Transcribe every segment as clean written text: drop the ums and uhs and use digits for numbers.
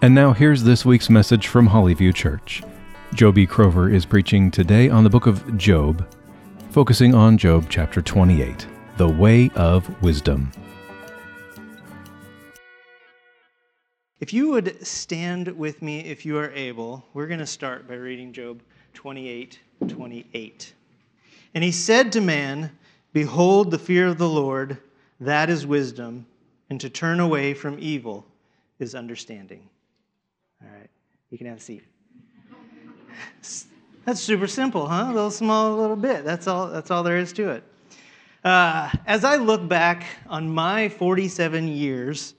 And now here's this week's message from Hollyview Church. Joby Crover is preaching today on the book of Job, focusing on Job chapter 28, The Way of Wisdom. If you would stand with me if you are able, we're going to start by reading Job 28:28. And he said to man, "Behold, the fear of the Lord, that is wisdom, and to turn away from evil is understanding." All right, you can have a seat. That's super simple, huh? A little small, little bit. That's all there is to it. As I look back on my 47 years,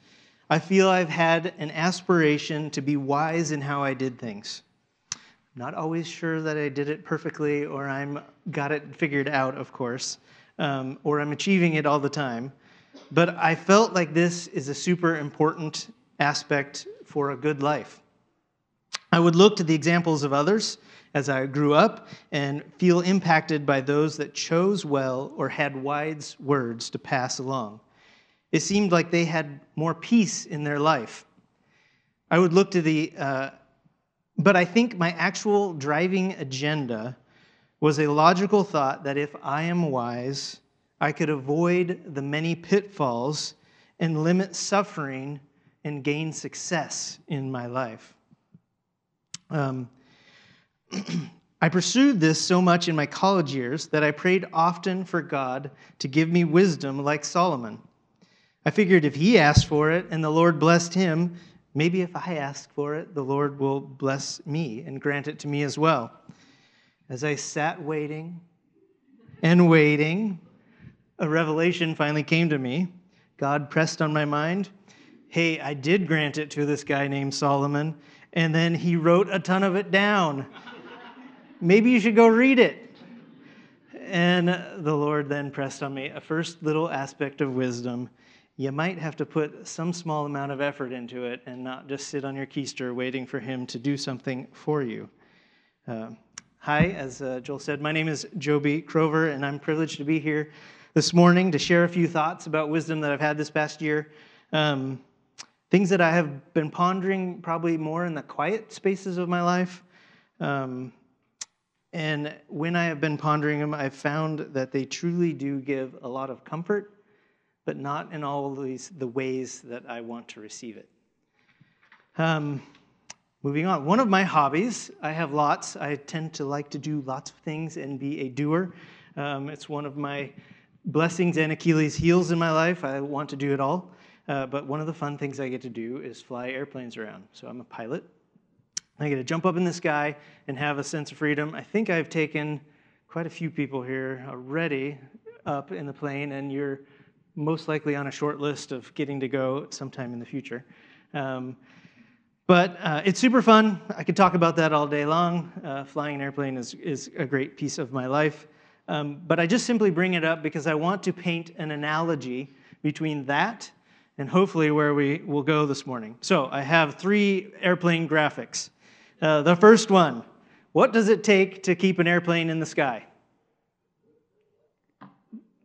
I feel I've had an aspiration to be wise in how I did things. I'm not always sure that I did it perfectly, or I'm got it figured out, of course, or I'm achieving it all the time. But I felt like this is a super important aspect for a good life. I would look to the examples of others as I grew up and feel impacted by those that chose well or had wise words to pass along. It seemed like they had more peace in their life. I would look to the, but I think my actual driving agenda was a logical thought that if I am wise, I could avoid the many pitfalls and limit suffering and gain success in my life. I pursued this so much in my college years that I prayed often for God to give me wisdom like Solomon. I figured if he asked for it and the Lord blessed him, maybe if I ask for it, the Lord will bless me and grant it to me as well. As I sat waiting and waiting, a revelation finally came to me. God pressed on my mind, hey, I did grant it to this guy named Solomon, and then he wrote a ton of it down. Maybe you should go read it. And the Lord then pressed on me a first little aspect of wisdom. You might have to put some small amount of effort into it and not just sit on your keister waiting for him to do something for you. Hi, as Joel said, my name is Joby Crover, and I'm privileged to be here this morning to share a few thoughts about wisdom that I've had this past year. Things that I have been pondering probably more in the quiet spaces of my life. And when I have been pondering them, I've found that they truly do give a lot of comfort, but not in always the ways that I want to receive it. Moving on. One of my hobbies, I have lots. I tend to like to do lots of things and be a doer. It's one of my blessings and Achilles' heels in my life. I want to do it all. But one of the fun things I get to do is fly airplanes around. So I'm a pilot. I get to jump up in the sky and have a sense of freedom. I think I've taken quite a few people here already up in the plane, and you're most likely on a short list of getting to go sometime in the future. But it's super fun. I could talk about that all day long. Flying an airplane is a great piece of my life. But I just simply bring it up because I want to paint an analogy between that and hopefully where we will go this morning. So I have three airplane graphics. The first one, what does it take to keep an airplane in the sky?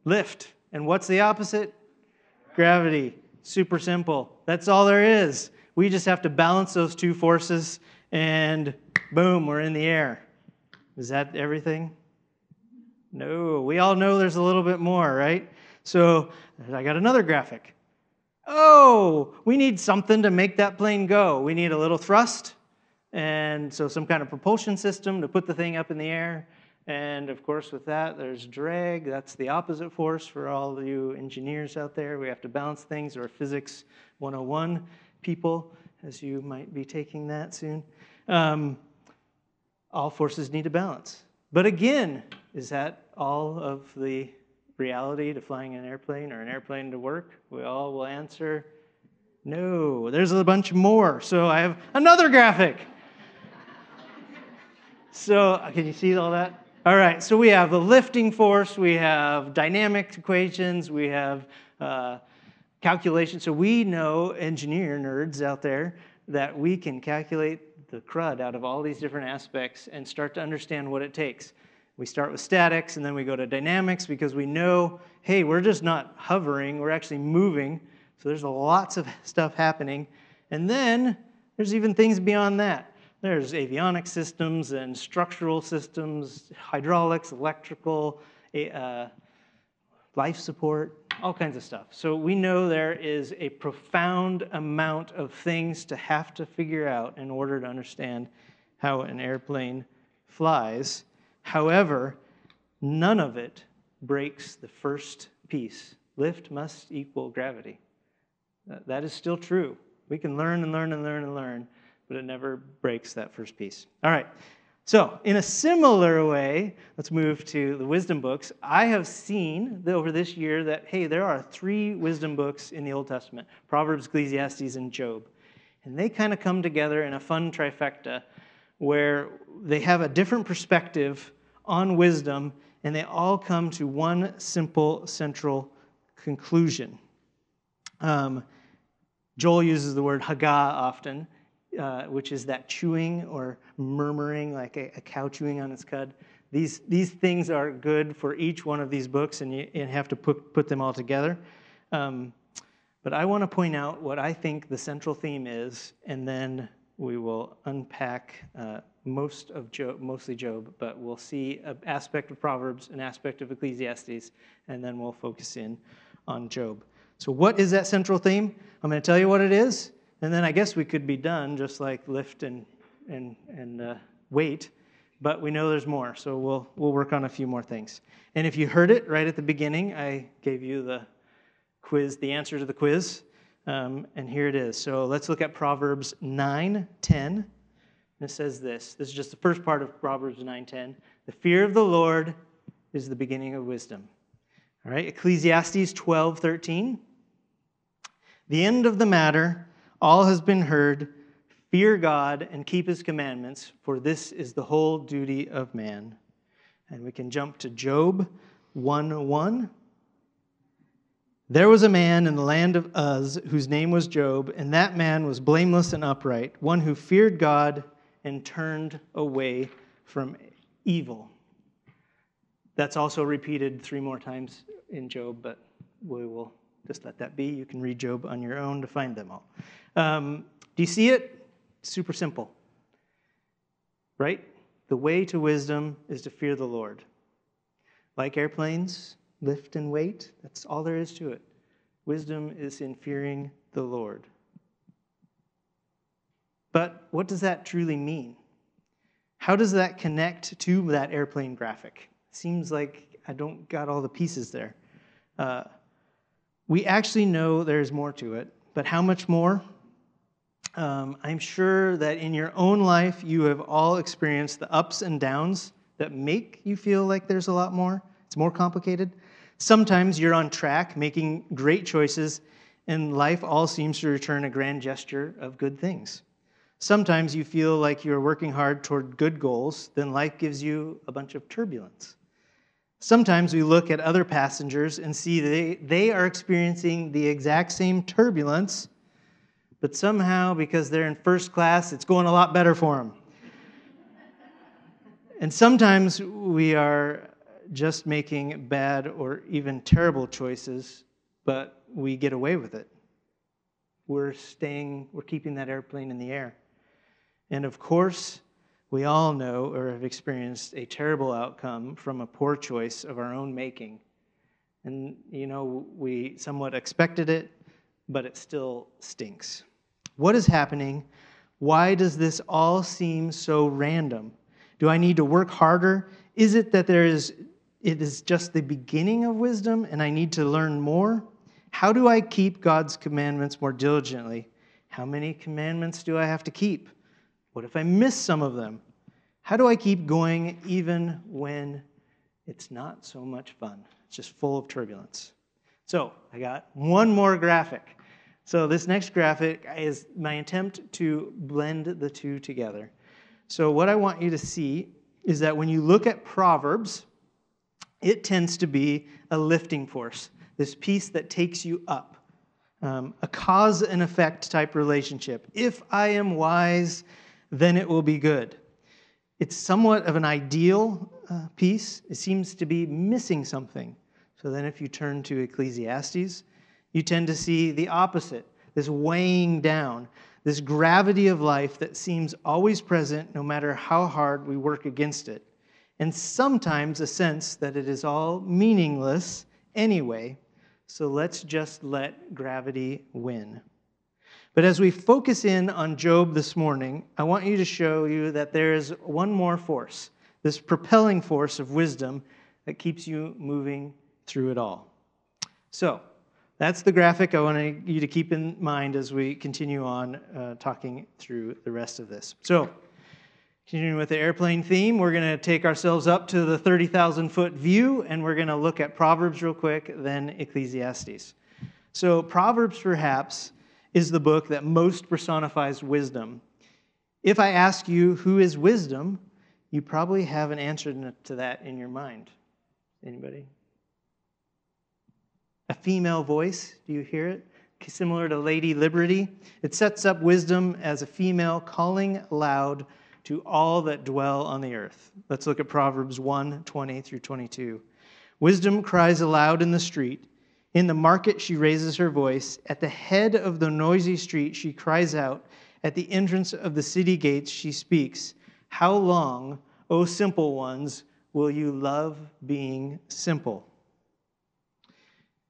Lift. And what's the opposite? Gravity. Super simple. That's all there is. We just have to balance those two forces, and boom, we're in the air. Is that everything? No. We all know there's a little bit more, right? So I got another graphic. Oh, we need something to make that plane go. We need a little thrust, and so some kind of propulsion system to put the thing up in the air. And, of course, with that, there's drag. That's the opposite force for all of you engineers out there. We have to balance things, or physics 101 people, as you might be taking that soon. All forces need to balance. But, again, is that all of the reality to flying an airplane or an airplane to work? We all will answer No, there's a bunch more. So I have another graphic. So can you see all that? All right, so we have the lifting force. We have dynamic equations. We have calculations. So we know, engineer nerds out there, that we can calculate the crud out of all these different aspects and start to understand what it takes. We start with statics, and then we go to dynamics because we know, hey, we're just not hovering. We're actually moving. So there's lots of stuff happening. And then there's even things beyond that. There's avionic systems and structural systems, hydraulics, electrical, life support, all kinds of stuff. So we know there is a profound amount of things to have to figure out in order to understand how an airplane flies. However, none of it breaks the first piece. Lift must equal gravity. That is still true. We can learn and learn and learn and learn, but it never breaks that first piece. All right, so in a similar way, let's move to the wisdom books. I have seen over this year that, hey, there are 3 wisdom books in the Old Testament, Proverbs, Ecclesiastes, and Job. And they kind of come together in a fun trifecta where they have a different perspective on wisdom, and they all come to one simple central conclusion. Joel uses the word hagah often, which is that chewing or murmuring, like a cow chewing on its cud. These things are good for each one of these books, and you have to put them all together. But I want to point out what I think the central theme is, and then we will unpack mostly Job, but we'll see an aspect of Proverbs, an aspect of Ecclesiastes, and then we'll focus in on Job. So what is that central theme? I'm going to tell you what it is, and then I guess we could be done, just like lift and weight, but we know there's more, so we'll work on a few more things. And if you heard it right at the beginning, I gave you the quiz, the answer to the quiz, and here it is. So let's look at Proverbs 9:10, and it says this. This is just the first part of Proverbs 9:10. The fear of the Lord is the beginning of wisdom. All right, Ecclesiastes 12:13. The end of the matter, all has been heard. Fear God and keep his commandments, for this is the whole duty of man. And we can jump to Job 1:1. There was a man in the land of Uz whose name was Job, and that man was blameless and upright, one who feared God and turned away from evil. That's also repeated 3 more times in Job, but we will just let that be. You can read Job on your own to find them all. Do you see it? Super simple, right? The way to wisdom is to fear the Lord. Like airplanes, lift and weight, that's all there is to it. Wisdom is in fearing the Lord. But what does that truly mean? How does that connect to that airplane graphic? Seems like I don't got all the pieces there. We actually know there's more to it, but how much more? I'm sure that in your own life, you have all experienced the ups and downs that make you feel like there's a lot more. It's more complicated. Sometimes you're on track, making great choices, and life all seems to return a grand gesture of good things. Sometimes you feel like you're working hard toward good goals, then life gives you a bunch of turbulence. Sometimes we look at other passengers and see they are experiencing the exact same turbulence, but somehow, because they're in first class, it's going a lot better for them. And sometimes we are just making bad or even terrible choices, but we get away with it. We're keeping that airplane in the air. And of course, we all know or have experienced a terrible outcome from a poor choice of our own making. And, you know, we somewhat expected it, but it still stinks. What is happening? Why does this all seem so random? Do I need to work harder? Is it that it is just the beginning of wisdom and I need to learn more? How do I keep God's commandments more diligently? How many commandments do I have to keep? What if I miss some of them? How do I keep going even when it's not so much fun? It's just full of turbulence. So I got one more graphic. So this next graphic is my attempt to blend the two together. So what I want you to see is that when you look at Proverbs, it tends to be a lifting force, this piece that takes you up, a cause and effect type relationship. If I am wise, then it will be good. It's somewhat of an ideal piece. It seems to be missing something. So then if you turn to Ecclesiastes, you tend to see the opposite, this weighing down, this gravity of life that seems always present no matter how hard we work against it, and sometimes a sense that it is all meaningless anyway, so let's just let gravity win. But as we focus in on Job this morning, I want you to show you that there is one more force, this propelling force of wisdom that keeps you moving through it all. So that's the graphic I want you to keep in mind as we continue on talking through the rest of this. So, continuing with the airplane theme, we're going to take ourselves up to the 30,000-foot view, and we're going to look at Proverbs real quick, then Ecclesiastes. So Proverbs, perhaps, is the book that most personifies wisdom. If I ask you, who is wisdom, you probably have an answer to that in your mind. Anybody? A female voice, do you hear it? Similar to Lady Liberty. It sets up wisdom as a female calling loud to all that dwell on the earth. Let's look at Proverbs 1:20-22. Wisdom cries aloud in the street. In the market she raises her voice. At the head of the noisy street she cries out. At the entrance of the city gates she speaks. How long, O simple ones, will you love being simple?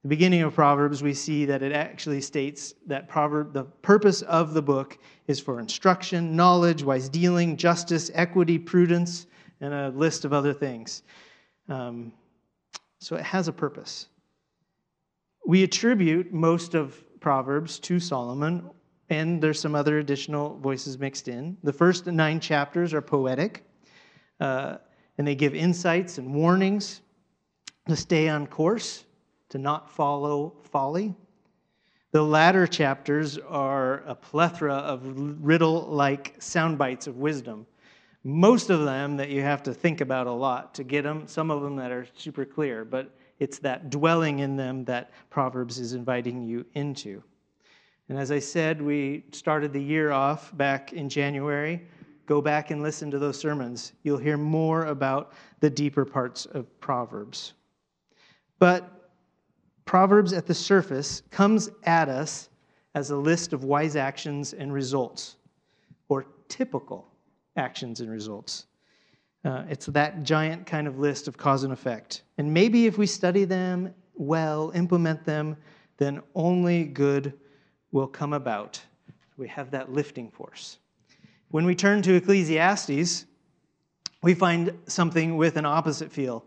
The beginning of Proverbs, we see that it actually states that the purpose of the book is for instruction, knowledge, wise dealing, justice, equity, prudence, and a list of other things. So it has a purpose. We attribute most of Proverbs to Solomon, and there's some other additional voices mixed in. The first 9 chapters are poetic, and they give insights and warnings to stay on course, to not follow folly. The latter chapters are a plethora of riddle-like sound bites of wisdom, most of them that you have to think about a lot to get them, some of them that are super clear, but it's that dwelling in them that Proverbs is inviting you into. And as I said, we started the year off back in January. Go back and listen to those sermons. You'll hear more about the deeper parts of Proverbs. But Proverbs at the surface comes at us as a list of wise actions and results, or typical actions and results. It's that giant kind of list of cause and effect. And maybe if we study them well, implement them, then only good will come about. We have that lifting force. When we turn to Ecclesiastes, we find something with an opposite feel.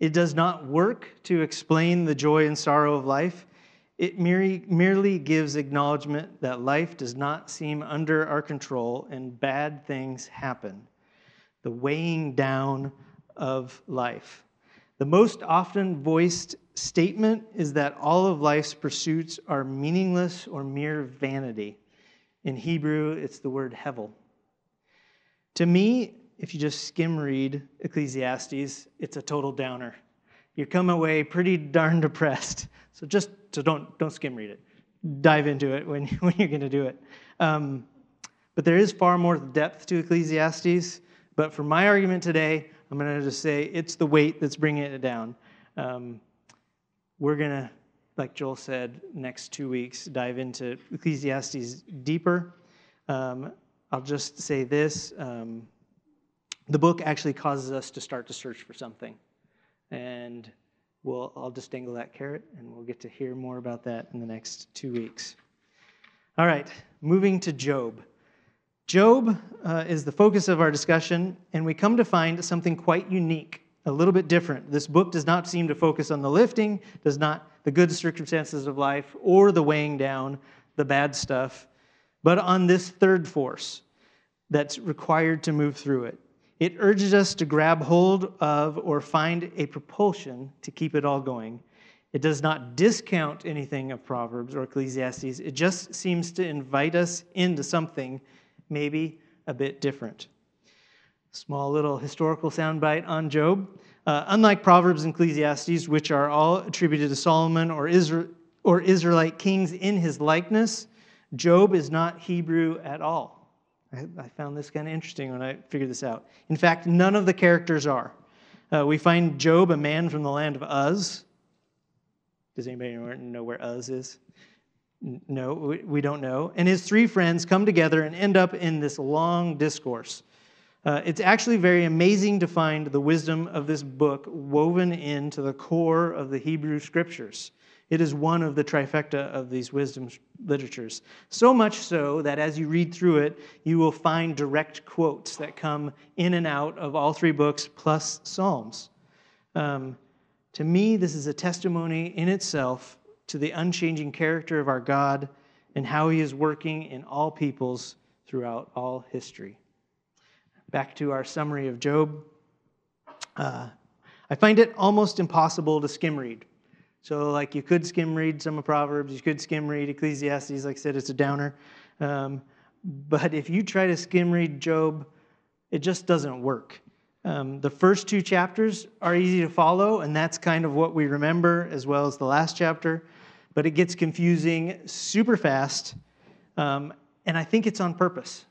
It does not work to explain the joy and sorrow of life. It merely gives acknowledgement that life does not seem under our control and bad things happen. The weighing down of life. The most often voiced statement is that all of life's pursuits are meaningless or mere vanity. In Hebrew, it's the word hevel. To me, if you just skim read Ecclesiastes, it's a total downer. You come away pretty darn depressed. So don't skim read it. Dive into it when you're going to do it. But there is far more depth to Ecclesiastes. But for my argument today, I'm going to just say it's the weight that's bringing it down. We're going to, like Joel said, next 2 weeks, dive into Ecclesiastes deeper. I'll just say this. The book actually causes us to start to search for something. And I'll just dangle that carrot, and we'll get to hear more about that in the next 2 weeks. All right, moving to Job. Job is the focus of our discussion, and we come to find something quite unique, a little bit different. This book does not seem to focus on the lifting, the good circumstances of life, or the weighing down, the bad stuff, but on this third force that's required to move through it. It urges us to grab hold of or find a propulsion to keep it all going. It does not discount anything of Proverbs or Ecclesiastes. It just seems to invite us into something maybe a bit different. Small little historical soundbite on Job. Unlike Proverbs and Ecclesiastes, which are all attributed to Solomon or Israelite kings in his likeness, Job is not Hebrew at all. I found this kind of interesting when I figured this out. In fact, none of the characters are. We find Job, a man from the land of Uz. Does anybody know where Uz is? No, we don't know. And his three friends come together and end up in this long discourse. It's actually very amazing to find the wisdom of this book woven into the core of the Hebrew Scriptures. It is one of the trifecta of these wisdom literatures. So much so that as you read through it, you will find direct quotes that come in and out of all three books plus Psalms. To me, this is a testimony in itself to the unchanging character of our God and how He is working in all peoples throughout all history. Back to our summary of Job. I find it almost impossible to skim read. So, like, you could skim read some of Proverbs, you could skim read Ecclesiastes, like I said, it's a downer. But if you try to skim read Job, it just doesn't work. The first two chapters are easy to follow, and that's kind of what we remember, as well as the last chapter. But it gets confusing super fast, and I think it's on purpose.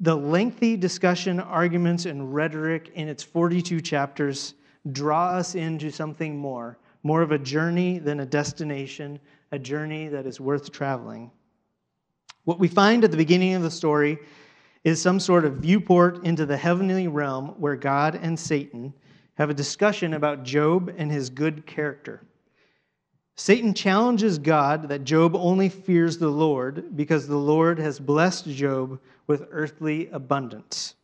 The lengthy discussion, arguments, and rhetoric in its 42 chapters draw us into something more of a journey than a destination, a journey that is worth traveling. What we find at the beginning of the story is some sort of viewport into the heavenly realm where God and Satan have a discussion about Job and his good character. Satan challenges God that Job only fears the Lord because the Lord has blessed Job with earthly abundance.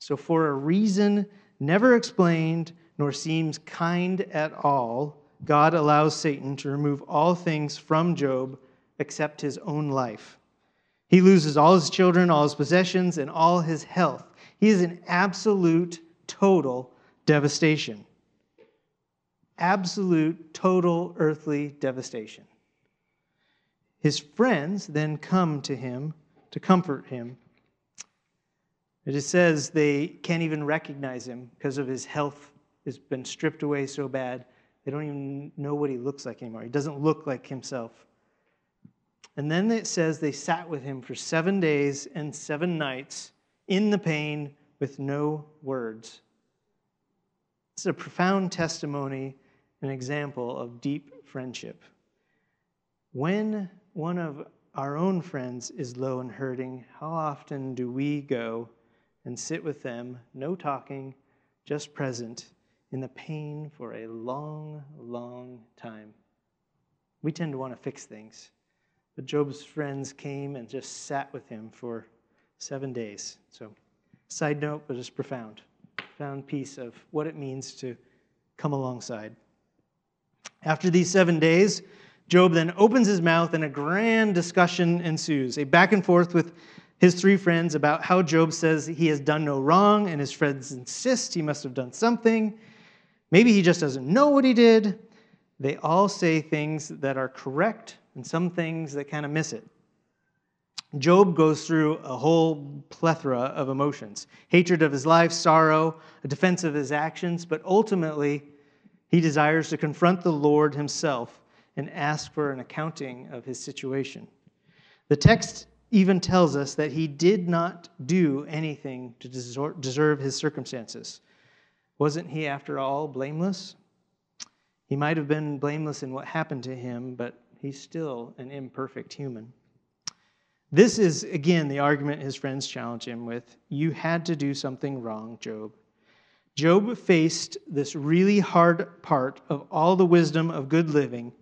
So for a reason never explained nor seems kind at all, God allows Satan to remove all things from Job except his own life. He loses all his children, all his possessions, and all his health. He is in absolute, total devastation. Absolute, total earthly devastation. His friends then come to him to comfort him. It just says they can't even recognize him because of his health has been stripped away so bad. They don't even know what he looks like anymore. He doesn't look like himself. And then it says they sat with him for 7 days and 7 nights in the pain with no words. This is a profound testimony, an example of deep friendship. When one of our own friends is low and hurting, how often do we go and sit with them, no talking, just present, in the pain for a long, long time? We tend to want to fix things. But Job's friends came and just sat with him for 7 days. So, side note, but it's profound. Profound piece of what it means to come alongside. After these 7 days, Job then opens his mouth and a grand discussion ensues, a back and forth with his three friends about how Job says he has done no wrong, and his friends insist he must have done something. Maybe he just doesn't know what he did. They all say things that are correct and some things that kind of miss it. Job goes through a whole plethora of emotions. Hatred of his life, sorrow, a defense of his actions, but ultimately he desires to confront the Lord himself and ask for an accounting of his situation. The text even tells us that he did not do anything to deserve his circumstances. Wasn't he, after all, blameless? He might have been blameless in what happened to him, but he's still an imperfect human. This is, again, the argument his friends challenge him with. You had to do something wrong, Job. Job faced this really hard part of all the wisdom of good living.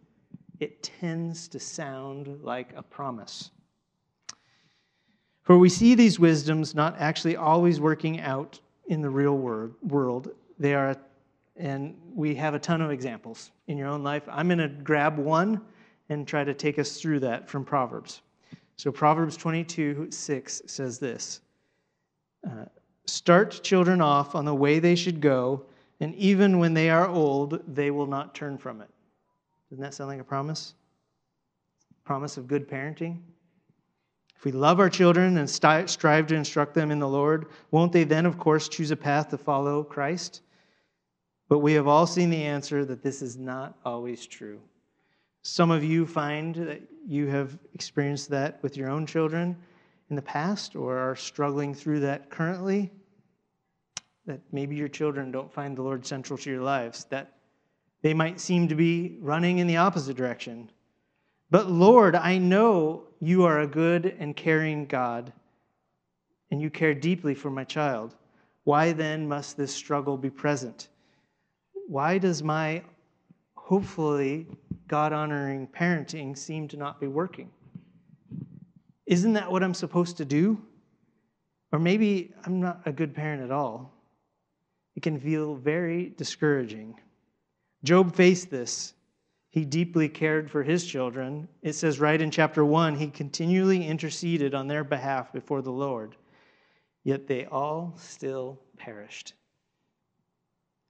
It tends to sound like a promise. For we see these wisdoms not actually always working out in the real world. They are, and we have a ton of examples in your own life. I'm going to grab one and try to take us through that from Proverbs. So Proverbs 22:6 says this, start children off on the way they should go and even when they are old, they will not turn from it. Doesn't that sound like a promise? Promise of good parenting? If we love our children and strive to instruct them in the Lord, won't they then, of course, choose a path to follow Christ? But we have all seen the answer that this is not always true. Some of you find that you have experienced that with your own children in the past or are struggling through that currently, that maybe your children don't find the Lord central to your lives, that they might seem to be running in the opposite direction. But Lord, I know you are a good and caring God, and you care deeply for my child. Why then must this struggle be present? Why does my hopefully God-honoring parenting seem to not be working? Isn't that what I'm supposed to do? Or maybe I'm not a good parent at all. It can feel very discouraging. Job faced this. He deeply cared for his children. It says right in chapter 1, he continually interceded on their behalf before the Lord, yet they all still perished.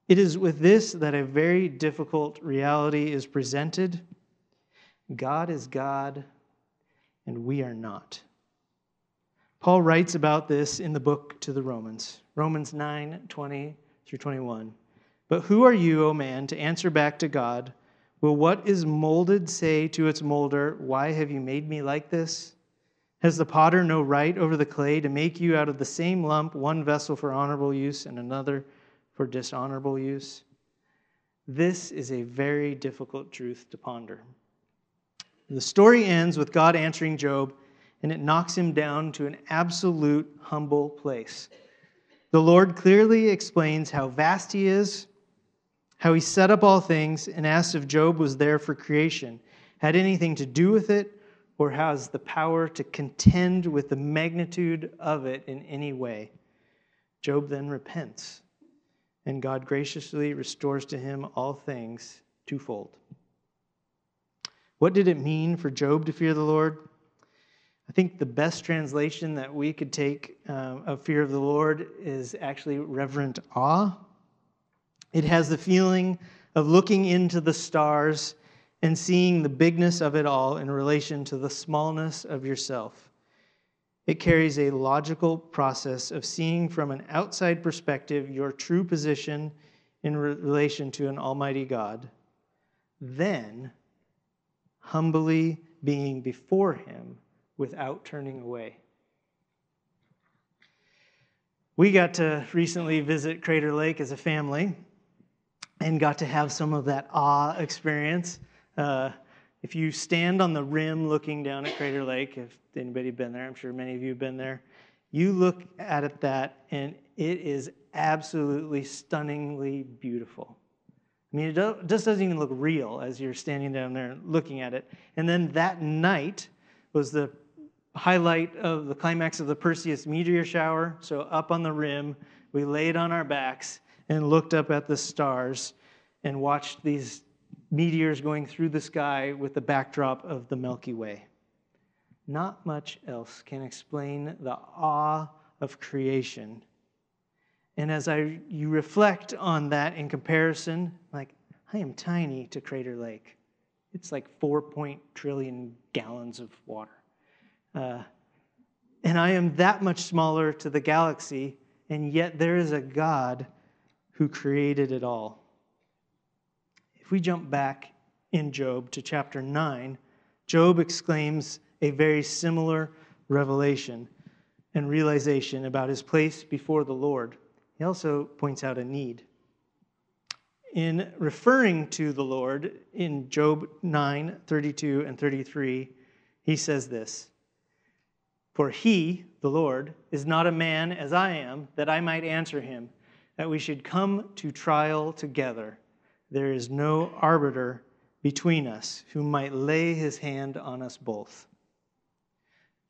It is with this that a very difficult reality is presented. God is God, and we are not. Paul writes about this in the book to the Romans, Romans 9:20 through 21. But who are you, O man, to answer back to God? Will what is molded say to its molder, why have you made me like this? Has the potter no right over the clay to make you out of the same lump one vessel for honorable use and another for dishonorable use? This is a very difficult truth to ponder. The story ends with God answering Job, and it knocks him down to an absolute humble place. The Lord clearly explains how vast he is, how he set up all things, and asked if Job was there for creation, had anything to do with it, or has the power to contend with the magnitude of it in any way. Job then repents, and God graciously restores to him all things twofold. What did it mean for Job to fear the Lord? I think the best translation that we could take of fear of the Lord is actually reverent awe. It has the feeling of looking into the stars and seeing the bigness of it all in relation to the smallness of yourself. It carries a logical process of seeing from an outside perspective your true position in relation to an almighty God, then humbly being before him without turning away. We got to recently visit Crater Lake as a family, and got to have some of that awe experience. If you stand on the rim looking down at Crater Lake, if anybody's been there, I'm sure many of you have been there, you look at it that, and it is absolutely stunningly beautiful. I mean, it just doesn't even look real as you're standing down there looking at it. And then that night was the highlight of the climax of the Perseid meteor shower. So up on the rim, we laid on our backs and looked up at the stars and watched these meteors going through the sky with the backdrop of the Milky Way. Not much else can explain the awe of creation. And as you reflect on that in comparison, like, I am tiny to Crater Lake. It's like 4 trillion gallons of water. And I am that much smaller to the galaxy, and yet there is a God who created it all. If we jump back in Job to chapter 9, Job exclaims a very similar revelation and realization about his place before the Lord. He also points out a need. In referring to the Lord in Job 9, 32 and 33, he says this, "For he, the Lord, is not a man as I am, that I might answer him, that we should come to trial together. There is no arbiter between us who might lay his hand on us both."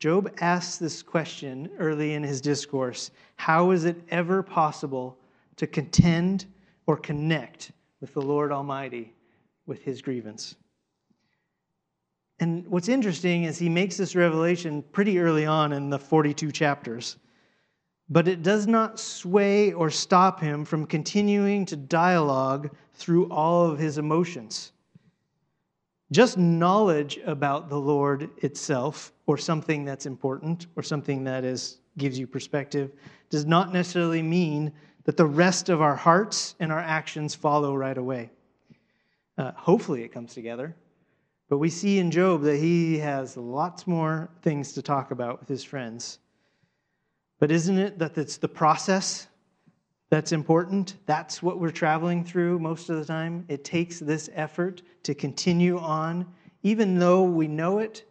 Job asks this question early in his discourse, how is it ever possible to contend or connect with the Lord Almighty with his grievance? And what's interesting is he makes this revelation pretty early on in the 42 chapters. but it does not sway or stop him from continuing to dialogue through all of his emotions. Just knowledge about the Lord itself, or something that's important, or something that gives you perspective, does not necessarily mean that the rest of our hearts and our actions follow right away. Hopefully it comes together. But we see in Job that he has lots more things to talk about with his friends. But isn't it that it's the process that's important? That's what we're traveling through most of the time. It takes this effort to continue on. Even though we know it,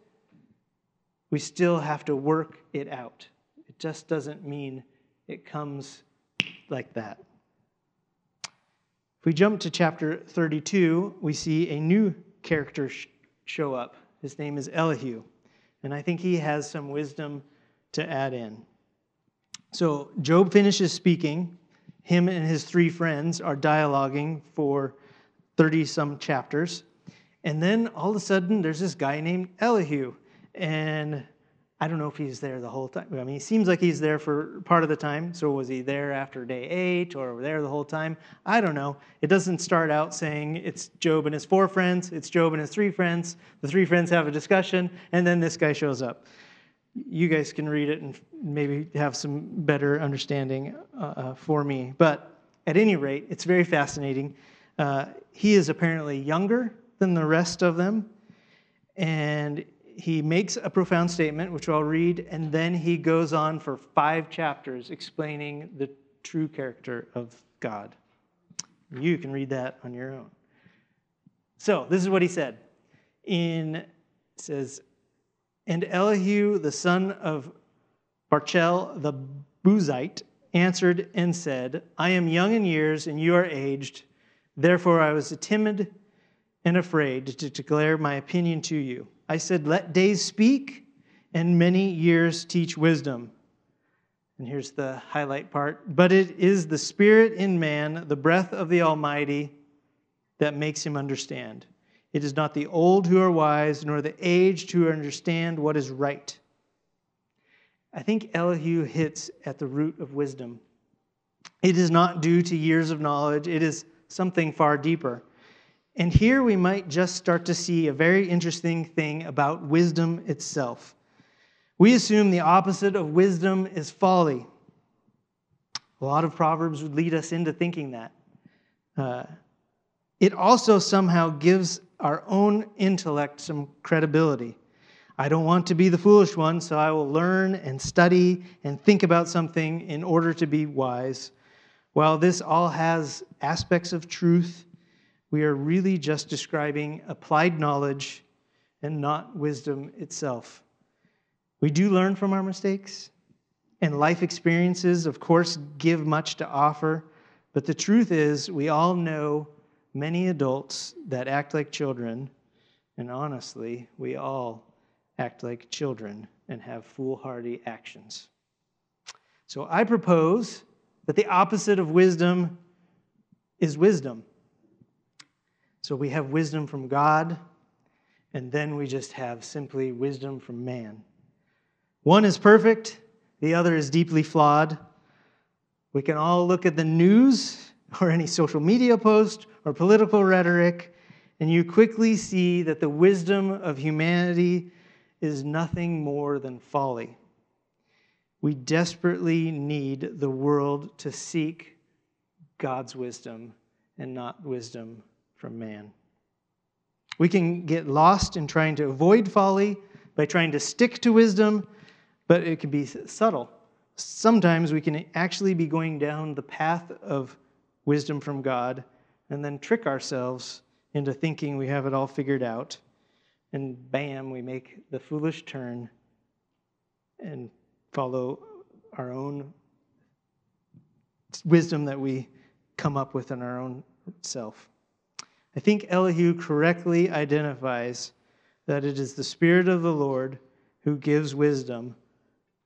we still have to work it out. It just doesn't mean it comes like that. If we jump to chapter 32, we see a new character show up. His name is Elihu, and I think he has some wisdom to add in. So Job finishes speaking. Him and his three friends are dialoguing for 30-some chapters, and then all of a sudden there's this guy named Elihu, and I don't know if he's there the whole time. I mean, he seems like he's there for part of the time, so was he there after day 8 or there the whole time? I don't know. It doesn't start out saying it's Job and his 4 friends, it's Job and his 3 friends, the 3 friends have a discussion, and then this guy shows up. You guys can read it and maybe have some better understanding for me. But at any rate, it's very fascinating. He is apparently younger than the rest of them, and he makes a profound statement, which I'll read, and then he goes on for 5 chapters explaining the true character of God. You can read that on your own. So this is what he said. It says, "And Elihu, the son of Barchel, the Buzite, answered and said, I am young in years, and you are aged. Therefore I was timid and afraid to declare my opinion to you. I said, let days speak, and many years teach wisdom." And here's the highlight part. "But it is the spirit in man, the breath of the Almighty, that makes him understand. It is not the old who are wise, nor the aged who understand what is right." I think Elihu hits at the root of wisdom. It is not due to years of knowledge. It is something far deeper. And here we might just start to see a very interesting thing about wisdom itself. We assume the opposite of wisdom is folly. A lot of Proverbs would lead us into thinking that. It also somehow gives our own intellect some credibility. I don't want to be the foolish one, so I will learn and study and think about something in order to be wise. While this all has aspects of truth, we are really just describing applied knowledge and not wisdom itself. We do learn from our mistakes, and life experiences, of course, give much to offer, but the truth is we all know many adults that act like children, and honestly, we all act like children and have foolhardy actions. So I propose that the opposite of wisdom is wisdom. So we have wisdom from God, and then we just have simply wisdom from man. One is perfect, the other is deeply flawed. We can all look at the news or any social media post or political rhetoric, and you quickly see that the wisdom of humanity is nothing more than folly. We desperately need the world to seek God's wisdom and not wisdom from man. We can get lost in trying to avoid folly by trying to stick to wisdom, but it can be subtle. Sometimes we can actually be going down the path of wisdom from God and then trick ourselves into thinking we have it all figured out, and bam, we make the foolish turn and follow our own wisdom that we come up with in our own self. I think Elihu correctly identifies that it is the Spirit of the Lord who gives wisdom.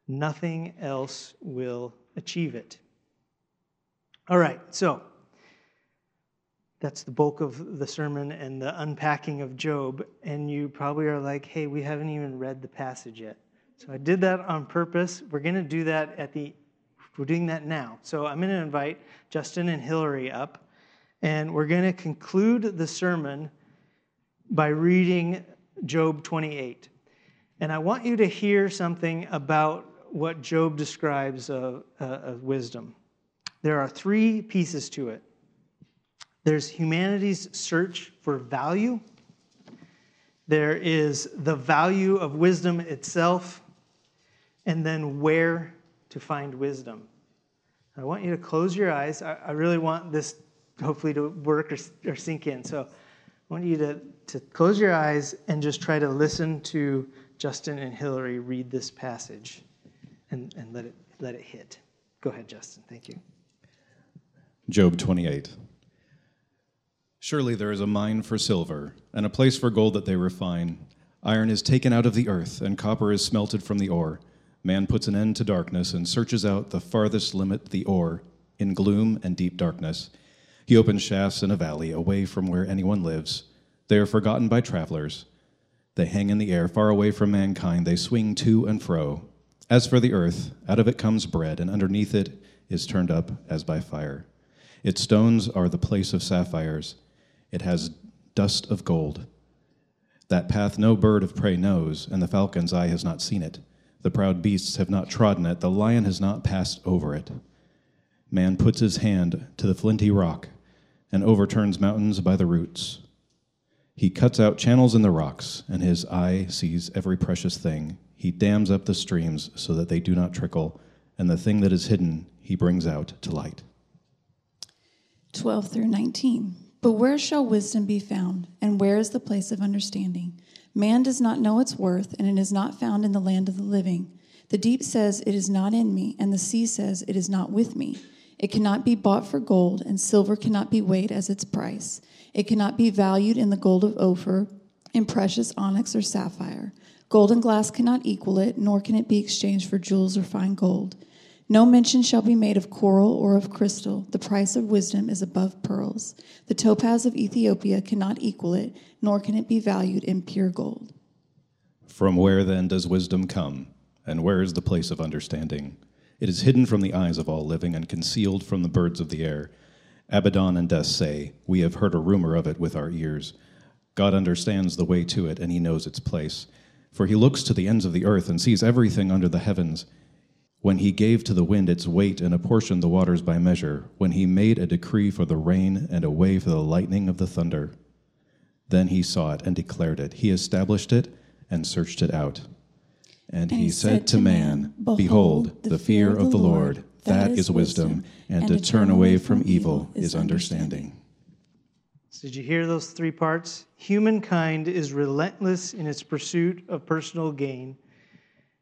Nothing else will achieve it. All right, so that's the bulk of the sermon and the unpacking of Job, and you probably are like, hey, we haven't even read the passage yet. So I did that on purpose. We're going to do that at the We're doing that now. So I'm going to invite Justin and Hillary up, and we're going to conclude the sermon by reading Job 28. And I want you to hear something about what Job describes of wisdom. There are three pieces to it. There's humanity's search for value. There is the value of wisdom itself, and then where to find wisdom. I want you to close your eyes. I really want this hopefully to work or sink in. So I want you to close your eyes and just try to listen to Justin and Hillary read this passage and let it hit. Go ahead, Justin. Thank you. Job 28. Surely there is a mine for silver, and a place for gold that they refine. Iron is taken out of the earth, and copper is smelted from the ore. Man puts an end to darkness and searches out the farthest limit, the ore, in gloom and deep darkness. He opens shafts in a valley, away from where anyone lives. They are forgotten by travelers. They hang in the air, far away from mankind. They swing to and fro. As for the earth, out of it comes bread, and underneath it is turned up as by fire. Its stones are the place of sapphires. It has dust of gold. That path no bird of prey knows, and the falcon's eye has not seen it. The proud beasts have not trodden it. The lion has not passed over it. Man puts his hand to the flinty rock and overturns mountains by the roots. He cuts out channels in the rocks, and his eye sees every precious thing. He dams up the streams so that they do not trickle, and the thing that is hidden he brings out to light. 12 through 19. But where shall wisdom be found, and where is the place of understanding? Man does not know its worth, and it is not found in the land of the living. The deep says, it is not in me, and the sea says, it is not with me. It cannot be bought for gold, and silver cannot be weighed as its price. It cannot be valued in the gold of Ophir, in precious onyx or sapphire. Gold and glass cannot equal it, nor can it be exchanged for jewels or fine gold. No mention shall be made of coral or of crystal. The price of wisdom is above pearls. The topaz of Ethiopia cannot equal it, nor can it be valued in pure gold. From where then does wisdom come, and where is the place of understanding? It is hidden from the eyes of all living and concealed from the birds of the air. Abaddon and Death say, we have heard a rumor of it with our ears. God understands the way to it, and he knows its place. For he looks to the ends of the earth and sees everything under the heavens. When he gave to the wind its weight and apportioned the waters by measure, when he made a decree for the rain and a way for the lightning of the thunder, then he saw it and declared it. He established it and searched it out. And he said to man, behold, the fear of the Lord, that is wisdom, and to turn away from evil is understanding. So did you hear those three parts? Humankind is relentless in its pursuit of personal gain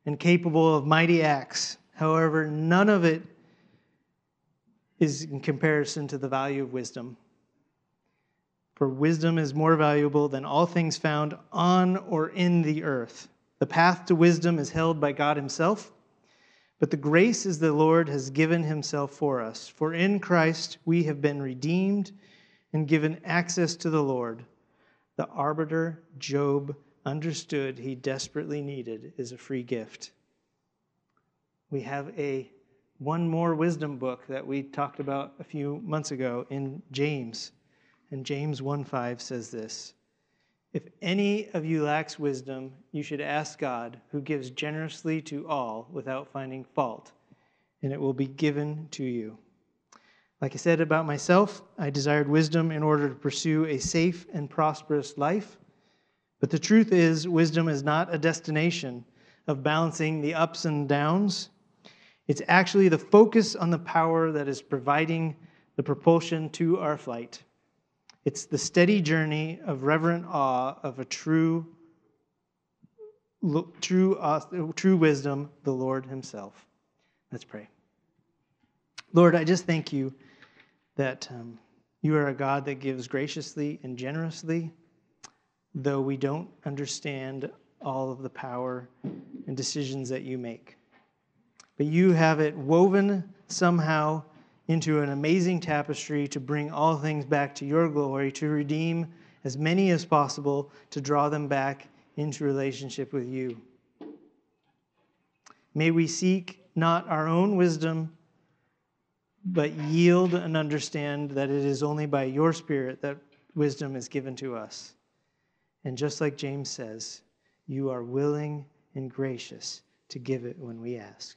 and capable of mighty acts. However, none of it is in comparison to the value of wisdom. For wisdom is more valuable than all things found on or in the earth. The path to wisdom is held by God himself, but the grace is the Lord has given himself for us. For in Christ we have been redeemed and given access to the Lord. The arbiter Job understood he desperately needed is a free gift. We have one more wisdom book that we talked about a few months ago in James. And James 1:5 says this, if any of you lacks wisdom, you should ask God, who gives generously to all without finding fault, and it will be given to you. Like I said about myself, I desired wisdom in order to pursue a safe and prosperous life. But the truth is, wisdom is not a destination of balancing the ups and downs. It's actually the focus on the power that is providing the propulsion to our flight. It's the steady journey of reverent awe of a true wisdom, the Lord himself. Let's pray. Lord, I just thank you that you are a God that gives graciously and generously, though we don't understand all of the power and decisions that you make. But you have it woven somehow into an amazing tapestry to bring all things back to your glory, to redeem as many as possible, to draw them back into relationship with you. May we seek not our own wisdom, but yield and understand that it is only by your Spirit that wisdom is given to us. And just like James says, you are willing and gracious to give it when we ask.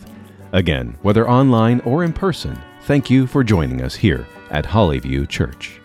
Again, whether online or in person, thank you for joining us here at Hollyview Church.